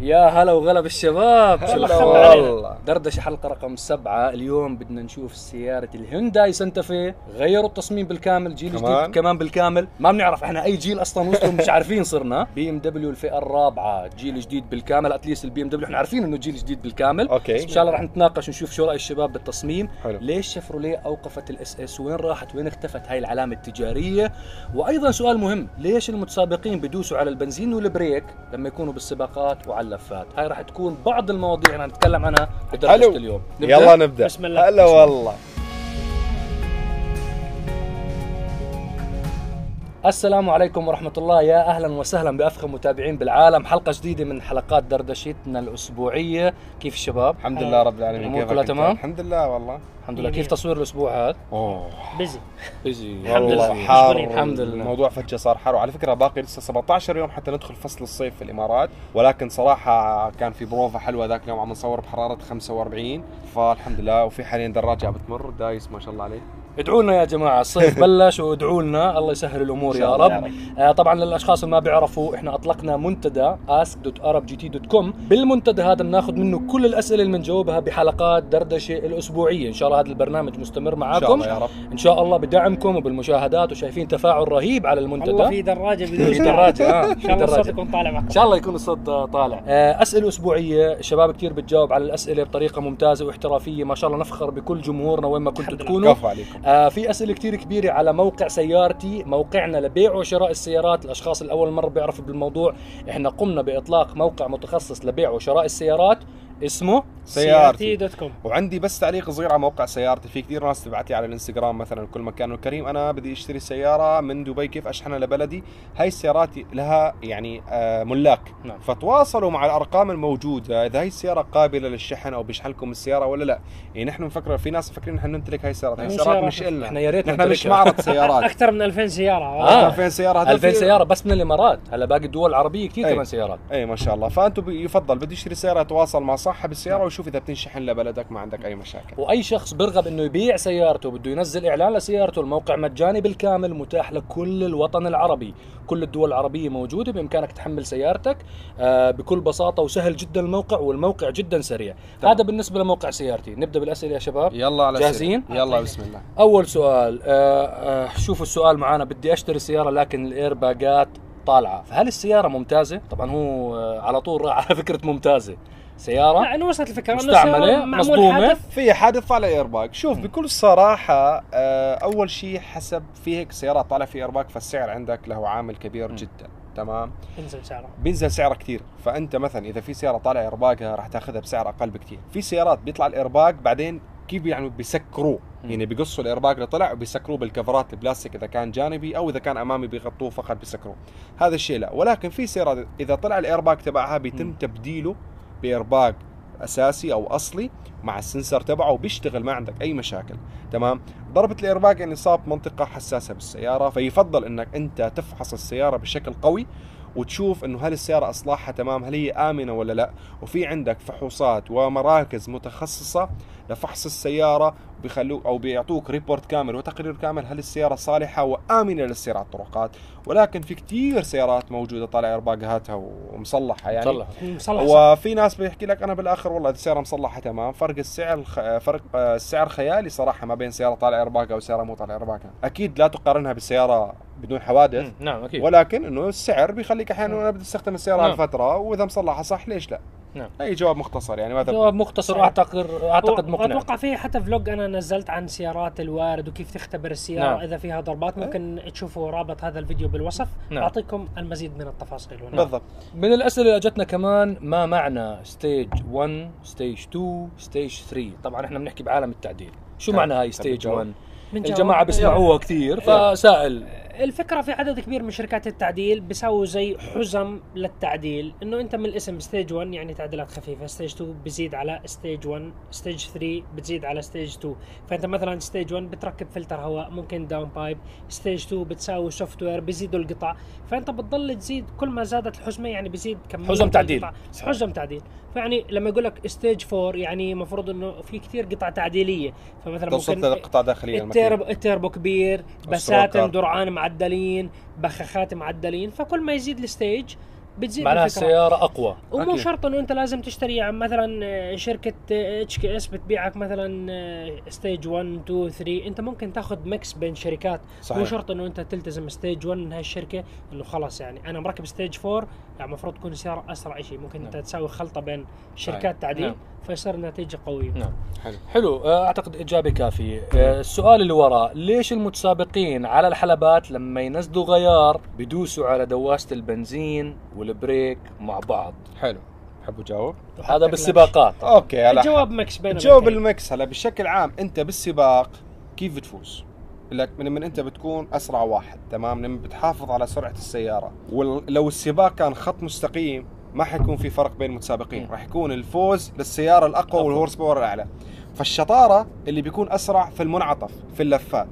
يا هلا وغلا بالشباب، والله دردشه حلقه رقم 7. اليوم بدنا نشوف سياره الهيونداي سانتافي. غيروا التصميم بالكامل، جيل جديد كمان بالكامل، ما بنعرف احنا اي جيل اصلا وصلهم مش عارفين. صرنا بي ام دبليو الفئه الرابعه، جيل جديد بالكامل. اتليست البي ام دبليو احنا عارفين انه جيل جديد بالكامل. أوكي. ان شاء الله رح نتناقش ونشوف شو راي الشباب بالتصميم. حلو. ليش شفروليه اوقفت الاس اس؟ وين راحت؟ وين اختفت هاي العلامه التجاريه؟ وايضا سؤال مهم، ليش المتسابقين بدوسوا على البنزين والبريك لما يكونوا بالسباقات وعلى اللفات؟ هاي راح تكون بعض المواضيع اللي نتكلم عنها بدردشه اليوم. نبدأ؟ يلا نبدا. بسم الله. هلا والله. السلام عليكم ورحمة الله، يا أهلا وسهلا بأفخم متابعين بالعالم. حلقة جديدة من حلقات دردشتنا الأسبوعية. كيف الشباب؟ الحمد لله رب العالمين. الأمور كلها تمام؟ الحمد لله والله. الحمد لله. كيف تصوير الأسبوع هذا؟ بيزي والله. حار. الحمد لله. الموضوع فجأة صار حار، وعلى فكرة باقي لسه 17 يوم حتى ندخل فصل الصيف في الإمارات، ولكن صراحة كان في بروفة حلوة ذاك اليوم، عم نصور بحرارة 45، فالحمد لله. وفي حاليا دراجة عم بتمر دايس ما شاء الله عليه. ادعوا لنا يا جماعه، الصيف بلش وادعوا لنا، الله يسهل الامور يا رب. طبعا للاشخاص اللي ما بيعرفوا، احنا اطلقنا منتدى askdotarabgtdotcom. بالمنتدى هذا بناخذ منه كل الاسئله اللي بنجاوبها بحلقات دردشه الاسبوعيه. ان شاء الله هذا البرنامج مستمر معاكم ان شاء الله بدعمكم وبالمشاهدات، وشايفين تفاعل رهيب على المنتدى. والله في دراجه بدوس دراجه. ان شاء الله الصوت يكون طالع معكم. ان شاء الله يكون الصوت طالع. اسئله اسبوعيه، الشباب كثير بتجاوب على الاسئله بطريقه ممتازه واحترافيه، ما شاء الله. نفخر بكل جمهورنا وين ما كنتوا تكونوا. في اسئله كثير كبيره على موقع سيارتي، موقعنا لبيع وشراء السيارات. الاشخاص اللي اول مره بيعرفوا بالموضوع، احنا قمنا باطلاق موقع متخصص لبيع وشراء السيارات اسمه سيارتي.com. وعندي بس تعليق صغير على موقع سيارتي. في كثير ناس تبعت لي على الانستغرام مثلا كل مكان، وكريم انا بدي اشتري سياره من دبي، كيف اشحنها لبلدي؟ هاي السيارات لها يعني ملاك. نعم. فتواصلوا مع الارقام الموجوده اذا هاي السياره قابله للشحن او بيشحن لكم السياره ولا لا. يعني نحن مفكر في ناس فاكرين نحن نمتلك هاي السيارات. هاي السيارات مش إلنا، احنا يا ريت نحن مش معرض سيارات. اكثر من 2000 سياره. 2000 سياره، 2000 سياره بس من الامارات. هلا باقي الدول العربيه كثير كمان سيارات. اي ما شاء الله. فانتم يفضل بدي اشتري سياره، تواصل مع صاحب السياره وشوف اذا بتنشحن لبلدك، ما عندك اي مشاكل. واي شخص برغب انه يبيع سيارته بده ينزل اعلان لسيارته، الموقع مجاني بالكامل، متاح لكل الوطن العربي، كل الدول العربيه موجوده، بامكانك تحمل سيارتك بكل بساطه وسهل جدا الموقع، والموقع جدا سريع. طبعا. هذا بالنسبه لموقع سيارتي. نبدا بالاسئله يا شباب. يلا على جاهزين؟ يلا بسم الله. اول سؤال، شوفوا السؤال معنا، بدي اشتري سياره لكن الايرباجات طالعه، فهل السياره ممتازه؟ طبعا هو على طول راح على فكره ممتازه. سيارة يعني وصلت الفكرة مستعملة مصدومة، في حادث على ايرباك. شوف بكل صراحة، اول شيء حسب في هيك سيارات طالع في ايرباك، فالسعر عندك له عامل كبير جدا. تمام. بينزل سعره كثير. فانت مثلا اذا في سيارة طالع ايرباكها راح تاخذها بسعر اقل بكثير. في سيارات بيطلع الايرباك بعدين كيف يعني بيسكروه، يعني بيقصوا الايرباك اللي طلع وبيسكروه بالكفرات البلاستيك اذا كان جانبي او اذا كان امامي بيغطوه فقط بيسكروه. هذا الشيء لا. ولكن في سيارات اذا طلع الايرباك تبعها بيتم تبديله بايرباك اساسي او اصلي مع السنسر تبعه وبيشتغل، ما عندك اي مشاكل. تمام. ضربه الايرباك يعني صاب منطقه حساسه بالسياره، فيفضل انك انت تفحص السياره بشكل قوي وتشوف انه هل السياره اصلاحها تمام، هل هي امنه ولا لا. وفي عندك فحوصات ومراكز متخصصه لفحص السياره، بيخلوك او بيعطوك ريبورت كامل وتقرير كامل هل السياره صالحه وامنه للسير على الطرقات. ولكن في كثير سيارات موجوده طالع ايرباكاتها ومصلحه، يعني مصلحة. وفي ناس بيحكي لك انا بالاخر والله السياره مصلحه تمام. فرق السعر خيالي صراحه ما بين سياره طالع ايرباكها وسياره مو طالع ايرباكها. اكيد لا تقارنها بالسياره بدون حوادث. نعم أكيد. ولكن انه السعر بيخليك احيانا انا بدي استخدم السياره على فتره، واذا مصلحها صح ليش لا. نعم. اي جواب مختصر، يعني ماذا جواب مختصر اعتقد مقنع. اتوقع فيه حتى فلوج انا نزلت عن سيارات الوارد وكيف تختبر السياره. نعم. اذا فيها ضربات ممكن تشوفوا رابط هذا الفيديو بالوصف. نعم. اعطيكم المزيد من التفاصيل. نعم. بالضبط. من الاسئله اللي اجتنا كمان، ما معنى ستيج 1 ستيج 2 ستيج 3؟ طبعا احنا بنحكي بعالم التعديل، شو معنى هاي ستيج 1؟ الجماعه بيسمعوها كثير فسائل. الفكره في عدد كبير من شركات التعديل بيسووا زي حزم للتعديل، انه انت من الاسم ستيج 1 يعني تعديلات خفيفه، ستيج 2 بزيد على ستيج 1، ستيج 3 بتزيد على ستيج 2. فانت مثلا ستيج 1 بتركب فلتر هواء، ممكن داون بايب، ستيج 2 بتساوي سوفت وير بيزيدوا القطع، فانت بتضل تزيد كل ما زادت الحزمه، يعني بزيد كميه حزم تعديل. حزم تعديل. فيعني لما يقول لك ستيج 4 يعني المفروض انه في كثير قطع تعديليه، فمثلا ممكن قطع داخليه، التيربو كبير، بساتم، درعان معدلين، بخاخات معدلين. فكل ما يزيد الستيج بتزيد معناها السيارة أقوى. ومو شرط إنه أنت لازم تشتري عن مثلا شركة HKS بتبيعك مثلا ستيج 1 2 3، أنت ممكن تاخذ ميكس بين شركات. صحيح. مو شرط إنه أنت تلتزم ستيج 1 من هالشركة، إنه خلاص يعني أنا مركب ستيج 4 يعني المفروض تكون السيارة أسرع شيء، ممكن أنت تساوي خلطة بين شركات تعديل فيصير النتيجة قوية. نعم حلو حلو، أعتقد إجابة كافية. السؤال اللي وراء، ليش المتسابقين على الحلبات لما ينزلوا غيار بيدوسوا على دواسة البنزين والبريك مع بعض؟ حلو، حبوا جاوب هذا بالسباقات. أوكي، الجواب مكس بينهم. جواب المكس. هلا بشكل عام أنت بالسباق كيف بتفوز؟ لك من أنت بتكون أسرع واحد، تمام، لما بتحافظ على سرعة السيارة، ولو السباق كان خط مستقيم ما حيكون في فرق بين المتسابقين، راح يكون الفوز للسيارة الأقوى والهورس باور الأعلى. فالشطارة اللي بيكون أسرع في المنعطف في اللفات،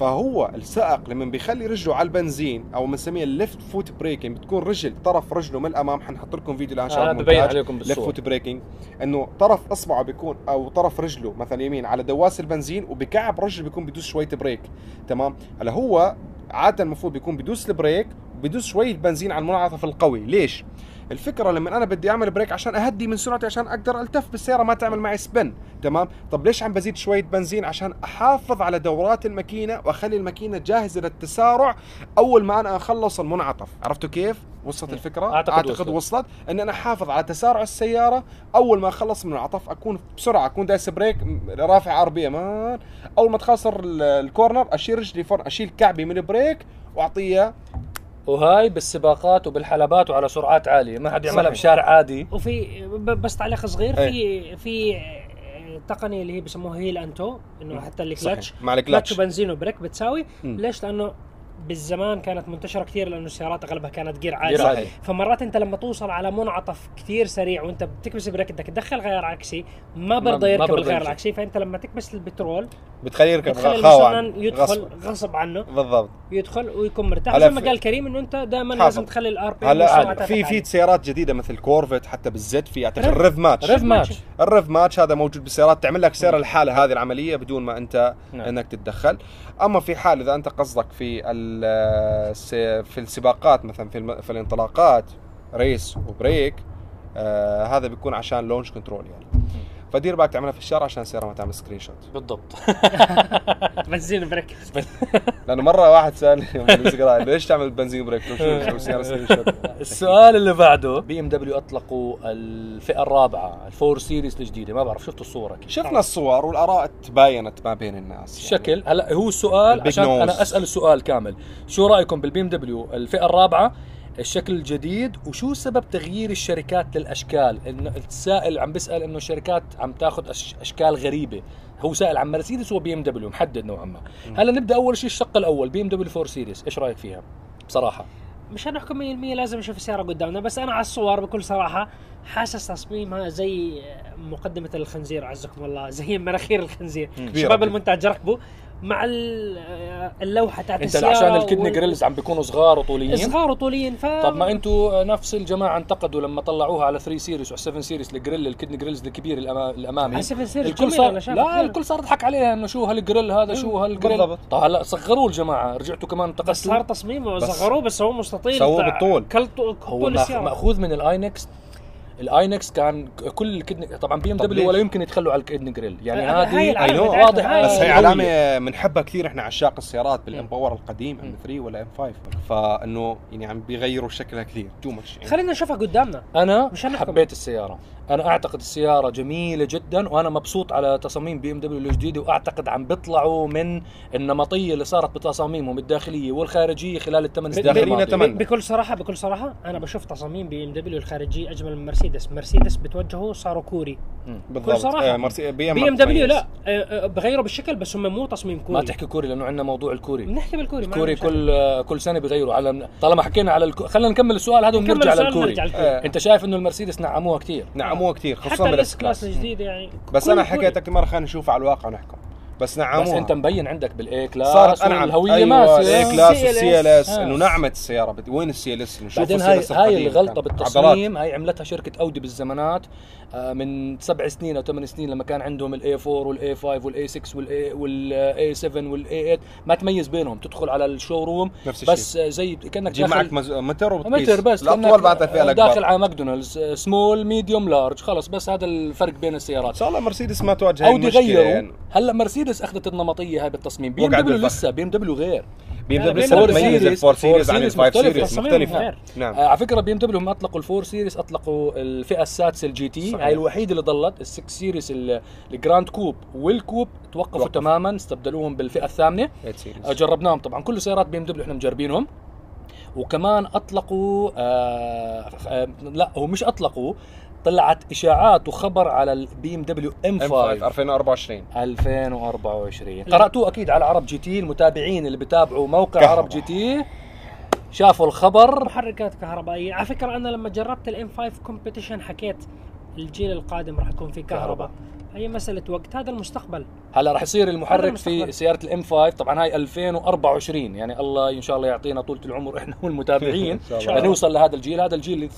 فهو السائق لما بيخلي رجله على البنزين او بنسميه الليفت فوت بريكنج، بتكون رجل طرف رجله من الامام، حنحط لكم فيديو لها ان شاء الله ببين عليكم بالصور. ليفت فوت بريكنج انه طرف اصبعه بيكون او طرف رجله مثلا يمين على دواس البنزين، وبكعب رجله بيكون بيدوس شويه بريك، تمام. هلا هو عاده المفروض بيكون بيدوس البريك وبيدوس شويه بنزين على المنعطف القوي. ليش؟ الفكره لما انا بدي اعمل بريك عشان اهدي من سرعتي عشان اقدر التف بالسياره ما تعمل معي سبن، تمام. طب ليش عم بزيد شويه بنزين؟ عشان احافظ على دورات الماكينه واخلي الماكينه جاهزه للتسارع اول ما انا اخلص المنعطف. عرفتوا كيف وصلت الفكره؟ اعتقد وصلت. ان انا احافظ على تسارع السياره اول ما اخلص من المنعطف، اكون بسرعه، اكون دايس بريك رافع عربيه مان، اول ما تخلص الكورنر اشيل رجلي فوق، اشيل كعبي من البريك واعطيه. وهاي بالسباقات وبالحلبات وعلى سرعات عاليه، ما حد يعملها بشارع عادي. وفي بس تعليق صغير، في تقنيه اللي هي بسموها هيل انتو، انه حتى الكلتش مع الكلتش وبنزين وبريك بتساوي. ليش؟ لانه بالزمان كانت منتشره كثير، لانه السيارات اغلبها كانت جير عالي، فمرات انت لما توصل على منعطف كثير سريع وانت بتكبس بريك بدك تدخل غير عكسي، ما برضى يركب الغير العكسي، فانت لما تكبس البترول بتخليه يركب يدخل غصب عنه. بالضبط، يدخل ويكون مرتاح. زي ما قال كريم انه انت دائما لازم تخلي الار بي. هلا في سيارات جديده مثل كورفت، حتى بالزد في اعتقد الريف ماتش. الريف ماتش هذا موجود بالسيارات، تعمل لك سياره الحاله هذه العمليه بدون ما انت انك تتدخل. اما في حال اذا انت قصدك في السباقات مثلا في الانطلاقات ريس وبريك، هذا بيكون عشان لونش كنترول يعني. فدير بالك تعملها في الشارع عشان السياره ما تعمل سكرين شوت. بالضبط. بنزين بريك. لانه مره واحد سالني ليش تعمل بنزين بريك؟ السؤال اللي بعده، بي ام دبليو اطلقوا الفئه الرابعه الفور سيريز الجديده، ما بعرف شفتوا الصوره؟ شفنا الصور والاراء تباينت ما بين الناس الشكل يعني. هلا هو السؤال عشان انا اسال السؤال كامل، شو رايكم بالبي ام دبليو الفئه الرابعه الشكل الجديد، وشو سبب تغيير الشركات للاشكال؟ انه السائل عم بيسال انه الشركات عم تاخذ اشكال غريبه، هو سائل عن مرسيدس وبي ام دبليو، محدد نوعا ما. هلا نبدا اول شيء الشق الاول، بي ام دبليو 4 سيريز، ايش رايك فيها؟ بصراحه مش هنحكم 100%، لازم نشوف السياره قدامنا، بس انا على الصور بكل صراحه حاسس تصميمها زي مقدمه الخنزير، عزكم الله، زي مناخير الخنزير. شباب المونتاج ركبوا مع اللوحه تاعت السياره، عشان الكدني جريلز عم بيكونوا صغار وطوليين طب ما انتوا نفس الجماعه انتقدوا لما طلعوها على 3 سيريس و 7 سيريس الجريل، الكدني جريلز الكبير الامامي، الكل صار لا الكل صار يضحك عليها انه شو هالجريل هذا، شو هالجريل. طب هلا صغروه الجماعه، رجعتوا كمان انتقدتوا، صار تصميمه صغروه، بس هو مستطيل، سووه بالطول، هو ماخوذ من الاينكس. الاينكس كان كل الكدني، طبعا بي ام دبليو ولا يمكن يدخلوا على الكدني جريل يعني، هذه اي نو واضح، بس هي علامه بنحبها كثير احنا عشاق السيارات بالامباور القديم ام 3 ولا ام 5، فانه يعني عم بيغيروا شكلها كثير تو ماتش يعني. خلينا نشوفها قدامنا. انا حبيت السياره، انا اعتقد السياره جميله جدا، وانا مبسوط على تصاميم بي ام دبليو الجديده، واعتقد عم بيطلعوا من النمطيه اللي صارت بتصاميمهم الداخليه والخارجيه خلال الثمان سنين. بكل صراحه انا بشوف تصاميم بي ام دبليو الخارجيه اجمل من مرسيدس بتوجهه صاروا كوري بكل صراحه. بي ام دبليو لا بغيروا بالشكل، بس هم مو تصميم كوري. ما تحكي كوري لانه عندنا موضوع الكوري، بنحكي بالكوري الكوري كل سنه بغيروا على، طالما حكينا على خلينا نكمل السؤال هذا ونرجع للكوري. انت شايف انه المرسيدس نعموها كثير، خصوصا بالاس كلاس الجديده يعني. بس انا حكيت اكثر مره، خلينا نشوف على الواقع ونحكم. بس نعموها. بس انت مبين عندك بالاي كلاس صارت انعم الهويه أيوة ماسيه الاي كلاس والسي ال اس انه نعمت السياره. وين السي ال اس؟ نشوف بعدين هاي الغلطه بالتصميم هاي عملتها شركه اودي بالزمانات من 7 سنين او 8 سنين لما كان عندهم الاي 4 والاي 5 والاي 6 والاي 7 والاي 8 ما تميز بينهم. تدخل على الشو روم بس زي كانك تجيب معك متر ومتر بس الاطول بعتها فيها الاكبر داخل على ماكدونالدز سمول ميديوم لارج خلص. بس هذا الفرق بين السيارات. ان شاء الله مرسيدس ما تواجه هاي المشكله يعني. هلا مرسيدس اخذت النمطيه هاي بالتصميم. بي ام دبليو لسه بي ام دبليو غير بي ام دبليو لسه تميز الفور سيريز عن الفايف سيريز مختلفه. نعم على فكره بي ام دبليو هم اطلقوا الفور سيريز اطلقوا الفئه السادسه الجي تي هاي الوحيده اللي ضلت. السكس سيريز الجراند كوب والكوب توقفوا تماما استبدلوهم بالفئه الثامنه. جربناهم طبعا كل سيارات بي ام دبليو احنا مجربينهم. وكمان اطلقوا لا هو مش اطلقوا طلعت اشاعات وخبر على البي ام دبليو ام 5 2024 قراتوه اكيد على عرب جي تي. المتابعين اللي بتابعوا موقع عرب جي تي شافوا الخبر. محركات كهربائيه على فكره. انا لما جربت الام 5 كومبيتيشن حكيت الجيل القادم راح يكون في كهرباء. هي مساله وقت. هذا المستقبل. هلا راح يصير المحرك في سياره الام 5 طبعا هاي 2024 يعني الله ان شاء الله يعطينا طولة العمر احنا والمتابعين نوصل لهذا الجيل. هذا الجيل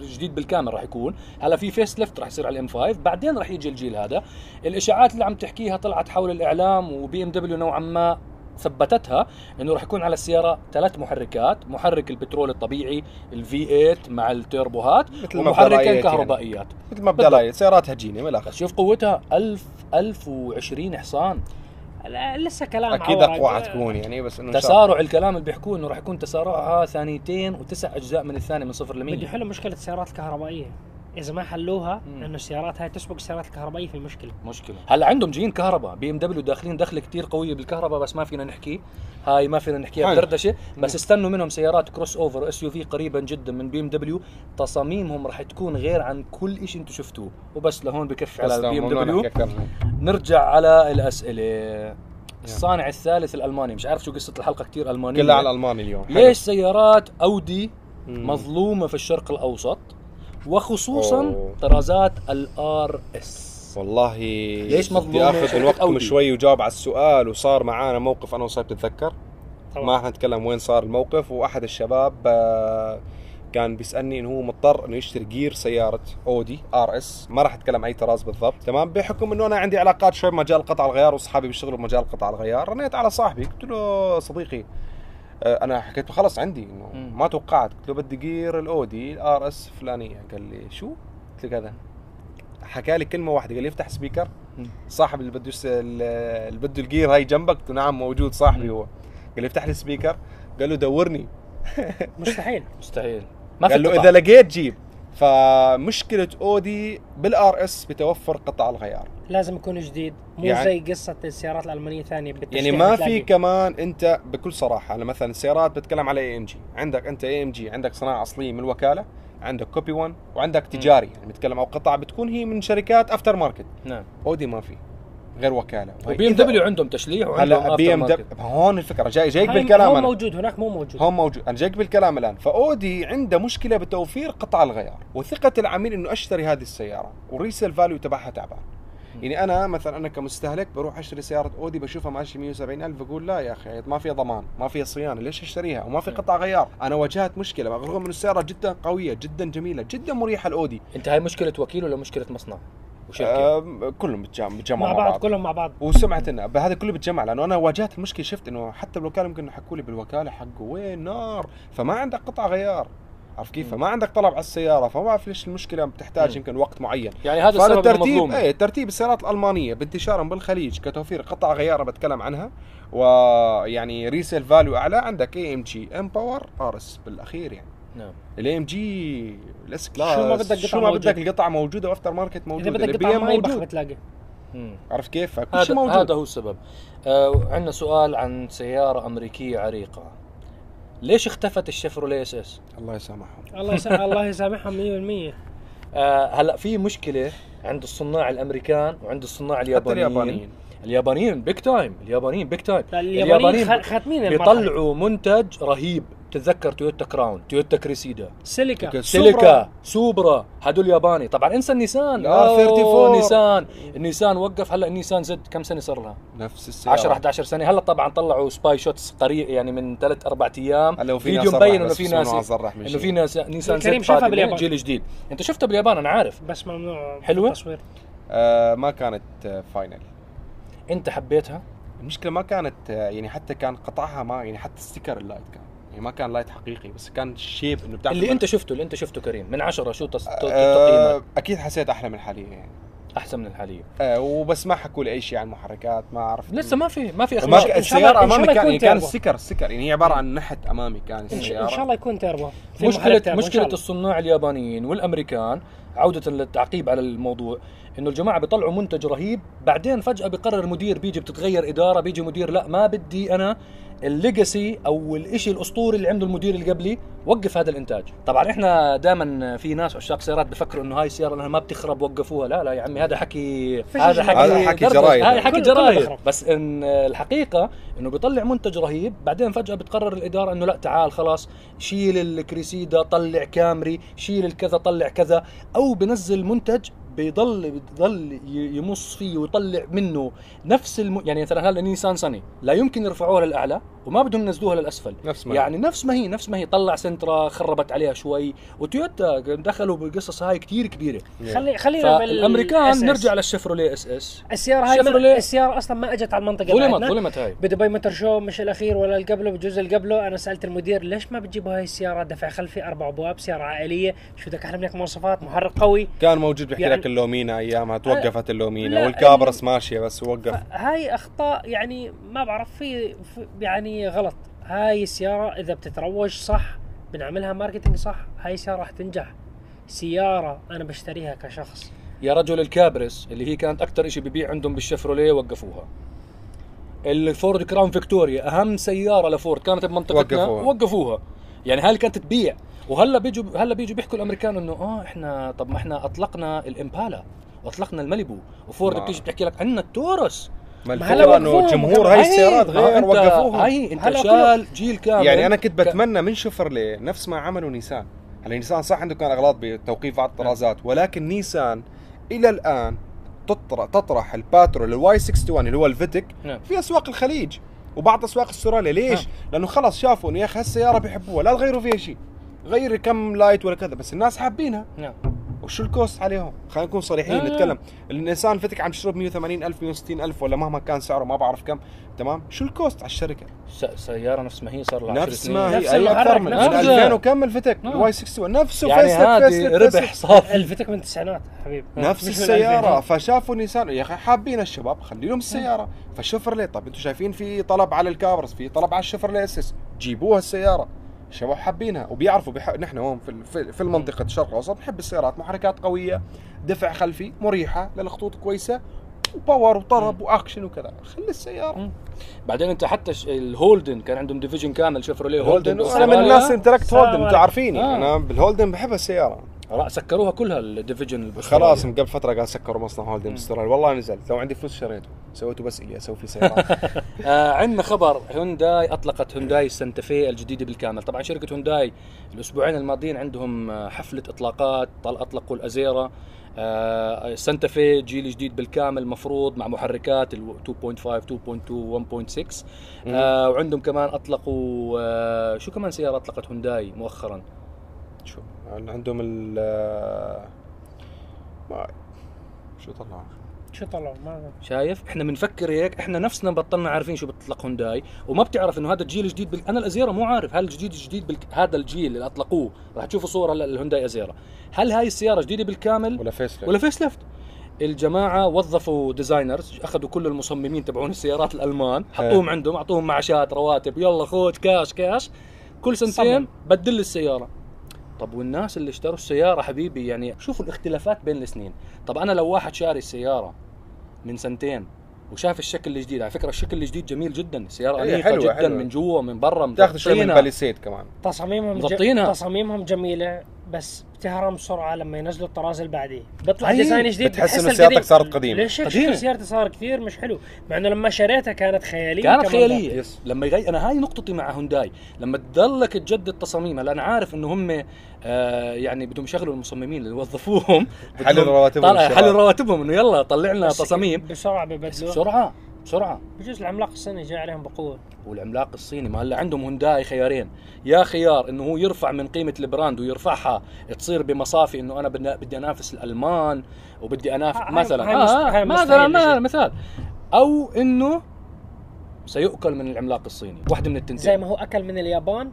الجديد بالكامل راح يكون. هلا في فيس ليفت راح يصير على الام 5 بعدين راح يجي الجيل هذا. الاشاعات اللي عم تحكيها طلعت حول الاعلام وبي ام دبليو نوعا ما ثبتتها انه راح يكون على السياره 3 محركات. محرك البترول الطبيعي الفي 8 مع التربوهات ومحركين كهربائيات يعني. مثل ما بدلايت سيارات هجينه بالاخر. شوف قوتها 1020 حصان. لسه كلام اكيد اقوى حتكون يعني. بس انه تسارع الكلام اللي بيحكوه انه راح يكون تسارعها 2.9 أجزاء من الثانيه من 0 ل 100. بدي حلوا مشكله السيارات الكهربائيه. إذا ما حلوها إنه السيارات هاي تسبق السيارات الكهربائية في مشكلة. هلا عندهم جايين كهرباء بي ام دبليو داخلين دخلة كتير قوية بالكهرباء بس ما فينا نحكي هاي ما فينا نحكيها دردشة. بس استنوا منهم سيارات كروس اوفر اس يو في قريبا جدا من بي ام دبليو. تصاميمهم راح تكون غير عن كل إشي انتم شفتوه. وبس لهون بكفي على البي ام دبليو. نرجع على الأسئلة. الصانع الثالث الألماني. مش عارف شو قصة الحلقة كتير ألمانية كلها على الألماني اليوم. ليش سيارات أودي مظلومة في الشرق الأوسط وخصوصا طرازات الار اس؟ والله ليش مظلومه؟ اخذ الوقت شوي وجاوب على السؤال. وصار معانا موقف انا وصرت اتذكر ما احنا نتكلم وين صار الموقف. واحد الشباب كان بيسالني انه هو مضطر انه يشتري جير سياره اودي ار اس. ما راح اتكلم اي طراز بالضبط تمام بحكم انه انا عندي علاقات شوي بمجال قطع الغيار واصحابي بيشتغلوا بمجال قطع الغيار. رنيت على صاحبي قلت له صديقي انا حكيت خلص عندي انه ما توقعت قلت له بدي جير الاودي الار اس فلانيه. قال لي شو؟ قلت له كذا. حكى لي كلمه واحده قال لي افتح سبيكر. صاحب اللي بده الجير هاي جنبك؟ قلت له نعم موجود صاحبي هو. قال لي افتح لي سبيكر. قال له دورني. مستحيل ما في. قال له اذا لقيت جيب. فمشكله اودي بالار اس بتوفر قطع الغيار. لازم يكون جديد مو يعني زي قصه السيارات الالمانيه ثانيه يعني ما في كمان. انت بكل صراحه انا مثلا السيارات بتكلم على اي ام جي. عندك انت اي ام جي عندك صناعه اصليه من الوكاله عندك كوبي 1 وعندك تجاري يعني بتكلم او قطع بتكون هي من شركات افتر ماركت. نعم اودي ما في غير وكاله. وبي ام دبليو عندهم تشليح وعندهم بي ام دبليو. هون الفكره جايك بالكلام. هون موجود هناك مو موجود. هون موجود انا جايك بالكلام الان. فاودي عنده مشكله بتوفير قطع الغيار وثقه العميل انه اشتري هذه السياره والريسيل فاليو تبعها تعبان. يعني انا مثلا انا كمستهلك بروح اشتري سياره اودي بشوفها ماشي 170,000 بقول لا يا اخي ما فيها ضمان ما فيها صيانه ليش اشتريها وما في قطع غيار. انا واجهت مشكله رغم انه السياره جدا قويه جدا جميله جدا مريحه الاودي. انت هاي مشكله وكيل ولا مشكله مصنع؟ كلهم بتجمع مع بعض كلهم مع بعض. وسمعت انه هذا كله بتجمع لانه انا واجهت المشكله. شفت انه حتى بالوكاله ممكن يحكوا لي بالوكاله حقه وين نار فما عندك قطع غيار عارف كيف فما عندك طلب على السياره فما بعرف ليش المشكله بتحتاج يمكن وقت معين. يعني هذا السبب المظلوم. اي ترتيب السيارات الالمانيه بانتشارهم بالخليج كتوفير قطع غيار بتكلم عنها ويعني ريسيل فاليو اعلى. عندك اي ام جي ام باور ار اس بالاخير يعني. نعم الاي ام جي الاس كلاس شو ما بدك القطعه موجوده وافتر ماركت موجوده. اذا بدك قطعه ما بتخ بتلاقي عارف كيف كل شيء موجود. هذا هو السبب. عندنا سؤال عن سياره امريكيه عريقه. ليش اختفت الشيفروليه اس اس؟ الله يسامحهم. الله يسامحهم 100%. هلا في مشكله عند الصناع الامريكان وعند الصناع اليابانيين. اليابانيين بيك تايم. اليابانيين بيك تايم. اليابانيين خاتمين بيطلعوا منتج رهيب بتتذكر تويوتا كراون، تويوتا كريسيدا، سيليكا، سوبرا، هدول ياباني. طبعا انسى النيسان R34. النيسان وقف. هلا النيسان زد كم سنه صار لها؟ نفس السنه 10 11 سنه. هلا طبعا طلعوا سباي شوتس قريب يعني من 3 4 ايام، فيديو مبين انه في ناس نيسان زد فاتح جيل جديد. انت شفته باليابان انا عارف، بس ممنوع التصوير. ما كانت فاينل. انت حبيتها؟ المشكله ما كانت يعني، حتى كان قطعها ما يعني، حتى الستيكر اللايت كان يعني ما كان لايت حقيقي، بس كان شيب انه بتاع اللي انت شفته. اللي انت شفته كريم من 10 شو تقييمه؟ اكيد حسيت احلى من الحاليه يعني، احسن من الحاليه. وبس ما حكوا لي اي شيء عن المحركات، ما عرفت لسه، ما في اخبار. السياره امامي كان السكر يعني، هي عباره عن نحت امامي كان السياره. ان شاء الله يكون تيربو. مشكله الصناع اليابانيين والامريكان، عوده للتعقيب على الموضوع، انه الجماعه بيطلعوا منتج رهيب، بعدين فجاه بيقرر مدير، بيجي بتتغير اداره، بيجي مدير لا ما بدي انا الليجاسي او الاشي الاسطوري اللي عمله المدير اللي قبلي، وقف هذا الانتاج. طبعا احنا دائما في ناس عشاق سيارات بفكروا انه هاي السياره لانها ما بتخرب وقفوها. لا لا يا عمي، هذا حكي جرايد، هاي حكي جرايد. بس ان الحقيقه انه بيطلع منتج رهيب، بعدين فجاه بتقرر الاداره انه لا تعال خلاص شيل الكريسيدا، طلع كامري، شيل الكذا طلع كذا، او بنزل منتج بيضل يمص فيه ويطلع منه نفس يعني مثلا هلا نيسان صني لا يمكن يرفعوها للاعلى وما بدهم ينزلوها للاسفل، يعني نفس ما هي. طلع سنترا خربت عليها شوي، وتويوتا دخلوا بالقصص هاي كتير كبيره. خلينا بالامريكان، نرجع للشيفروليه اس اس. السياره اصلا ما اجت على المنطقه بتاعتنا، ظلمت هاي بدبي متر شو، مش الاخير ولا اللي قبله، بالجزء اللي قبله. انا سالت المدير ليش ما بتجيب هاي السياره دفع خلفي 4 ابواب، سياره عائليه، شو بدك احلى منك مواصفات، محرك قوي كان موجود. بحكي لك اللومينا ايامها توقفت اللومينا، والكابرس ماشيه بس وقف. هاي اخطاء يعني ما بعرف، في يعني غلط. هاي السياره اذا بتتروج صح، بنعملها ماركتينج صح، هاي السياره راح تنجح. سياره انا بشتريها كشخص يا رجل. الكابرس اللي هي كانت اكثر شيء ببيع عندهم بالشيفروليه وقفوها. الفورد كراون فيكتوريا اهم سياره لفورد كانت بمنطقتنا، وقفوها. يعني هاي اللي كانت تبيع. وهلا بيجوا بيحكوا الامريكان انه احنا طب ما احنا اطلقنا الامبالا واطلقنا الماليبو، وفورد بتيجي بتحكي لك عندنا التورس. هلا انه جمهور هاي السيارات غير وقفوها. انت شال جيل كامل. يعني انا كنت بتمنى من شيفروليه نفس ما عملوا نيسان. هلا نيسان صح عنده كان اغلاط بتوقيف بعض الطرازات، ولكن نيسان الى الان تطرح الباترول الواي 61 اللي هو الفيتك في اسواق الخليج وبعض اسواق استراليا. ليش؟ لانه خلص شافوا انه يا اخي هالسياره بيحبوها، لا تغيروا فيها شيء، غير كم لايت ولا كذا، بس الناس حابينها. وشو الكوست عليهم؟ خلينا نكون صريحين نتكلم. النيسان فتك عم تشرب 180,000 160,000 ولا مهما كان سعره، ما بعرف كم. تمام، شو الكوست على الشركه؟ سياره نفس ما هي صار لها 10 سنين، نفس ما هي اكثر من 2000 وكم. الفتك الواي 61 نفسه، يعني هذا ربح صافي. الفتك من التسعينات حبيبي، نفس السياره. فشافوا نيسان يا اخي حابين الشباب، خلي لهم السياره. فالشيفروليه طب انتم شايفين في طلب على الكابرس، في طلب على الشيفروليه اس اس، جيبوها السياره، شباب حابينها وبيعرفوا. نحن هون في المنطقه الشرق الاوسط نحب السيارات محركات قويه، دفع خلفي مريحه للخطوط كويسه، وباور وطرب واكشن وكذا. خلي السياره. بعدين انت حتى الهولدن كان عندهم ديفيجن كامل شيفروليه هولدن. انا من الناس اللي امتلكت هولدن، انت عارفيني انا بالهولدن بحب السياره. سكروها كلها الديفيجن خلاص. من قبل فتره قال سكروا مصنع هولدن باستراليا، والله نزلت لو عندي فلوس شريته، سويته بس الي اسوي في سيارات. عندنا خبر، هونداي اطلقت هونداي سانتافي الجديده بالكامل. طبعا شركه هونداي الاسبوعين الماضيين عندهم حفله اطلاقات، اطلقوا الازيرا سانتافي جيل جديد بالكامل مفروض، مع محركات 2.5 2.2 1.6. وعندهم كمان اطلقوا شو كمان سياره اطلقت هونداي مؤخرا، شو عندهم شو طلعوا ما شايف. احنا بنفكر هيك، احنا نفسنا بطلنا عارفين شو بتطلق هونداي، وما بتعرف انه هذا الجيل الجديد انا الازيرا مو عارف هل الجديد الجديد هذا الجيل اللي اطلقوه. راح تشوفوا صوره للهونداي ازيرا، هل هاي السياره جديده بالكامل ولا فيس ليفت؟ الجماعه وظفوا ديزاينرز، اخذوا كل المصممين تبعون السيارات الالمان، حطوهم عندهم، اعطوهم معاشات، رواتب، يلا خذ كاش كل سنتين بدل السياره. طب والناس اللي اشتروا السيارة حبيبي، يعني شوفوا الاختلافات بين السنين. طب أنا لو واحد شاري السيارة من سنتين وشاف الشكل الجديد، على فكرة الشكل الجديد جميل جدا، السيارة أنيقة جدا حلوة. من جوا من برا مضبطينها، تاخذ شوي من باليسيت كمان، تصاميمهم جميلة، بس بتهرم بسرعه لما ينزلوا الطراز اللي بعديه، بيطلع ديزاين جديد، بتحس انه سيارتك صارت قديمه. ليش سيارتي صار كثير مش حلو، مع انه لما شريتها كانت خياليه، كانت خياليه. يس. لما انا هاي نقطتي مع هونداي، لما تضلك تجدد تصاميمها، لان عارف انه هم يعني بدهم يشغلوا المصممين اللي وظفوهم، حلوا رواتبهم، حلوا رواتبهم انه يلا طلع لنا تصاميم بسرعه، ببدلوا بسرعه. بجوز العملاق الصيني جاي عليهم بقوه، والعملاق الصيني ما هلا عندهم هونداي خيارين، يا خيار انه هو يرفع من قيمه البراند ويرفعها تصير بمصافي انه انا بدي انافس الالمان وبدي انافس مثلا، او انه سيؤكل من العملاق الصيني، واحده من التنتين، زي ما هو اكل من اليابان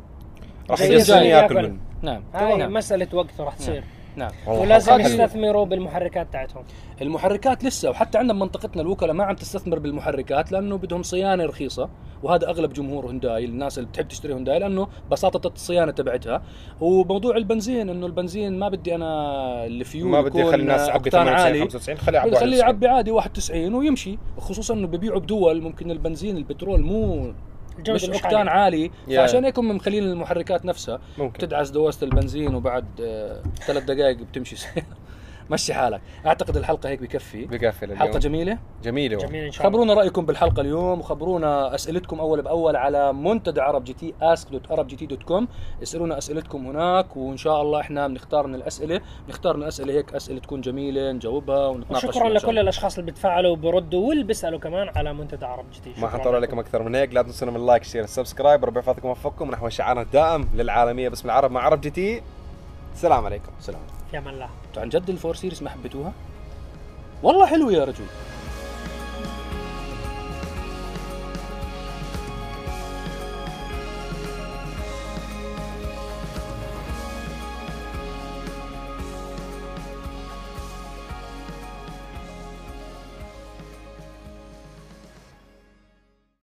راح يصير ياكل منه. نعم، هاي مساله وقت راح تصير. نعم، ولازم يستثمروا بالمحركات تاعتهم. المحركات لسه، وحتى عندنا منطقتنا الوكلاء ما عم تستثمر بالمحركات لانه بدهم صيانه رخيصه، وهذا اغلب جمهور هونداي، الناس اللي بتحب تشتري هونداي لانه بساطه الصيانه تبعتها، وموضوع البنزين انه البنزين ما بدي انا الفيول، ما بدي اخلي الناس تعبي 98 95، خليه يعبي عادي 91 ويمشي، خصوصا انه ببيعوا بدول ممكن البنزين البترول مو مش اوكتان عالي، فعشان هيك هم مخلين المحركات نفسها بتدعس دواسه البنزين، وبعد 3 دقائق بتمشي مشي حالك. اعتقد الحلقه هيك بكفي اليوم. حلقه جميله إن شاء الله. خبرونا رايكم بالحلقه اليوم، وخبرونا اسئلتكم اول باول على منتدى عرب جي تي askdotarabgtdotcom، اسالونا اسئلتكم هناك، وان شاء الله احنا بنختار من الاسئله، هيك اسئله تكون جميله نجاوبها ونتناقش. شكرا لكل الاشخاص اللي بتفاعلوا وبردوا واللي بيسالوا كمان على منتدى عرب جي تي. ما حنطول عليكم اكثر من هيك، لا تنسونا من لايك شير سبسكرايب، ربي يحفظكم ويوفقكم. نحو شعارنا الدائم للعالميه باسم العرب مع عرب جي تي. السلام عليكم. سلام. يا من الله. عن جد الفور سيريس ما حبيتوها؟ والله حلو يا رجل.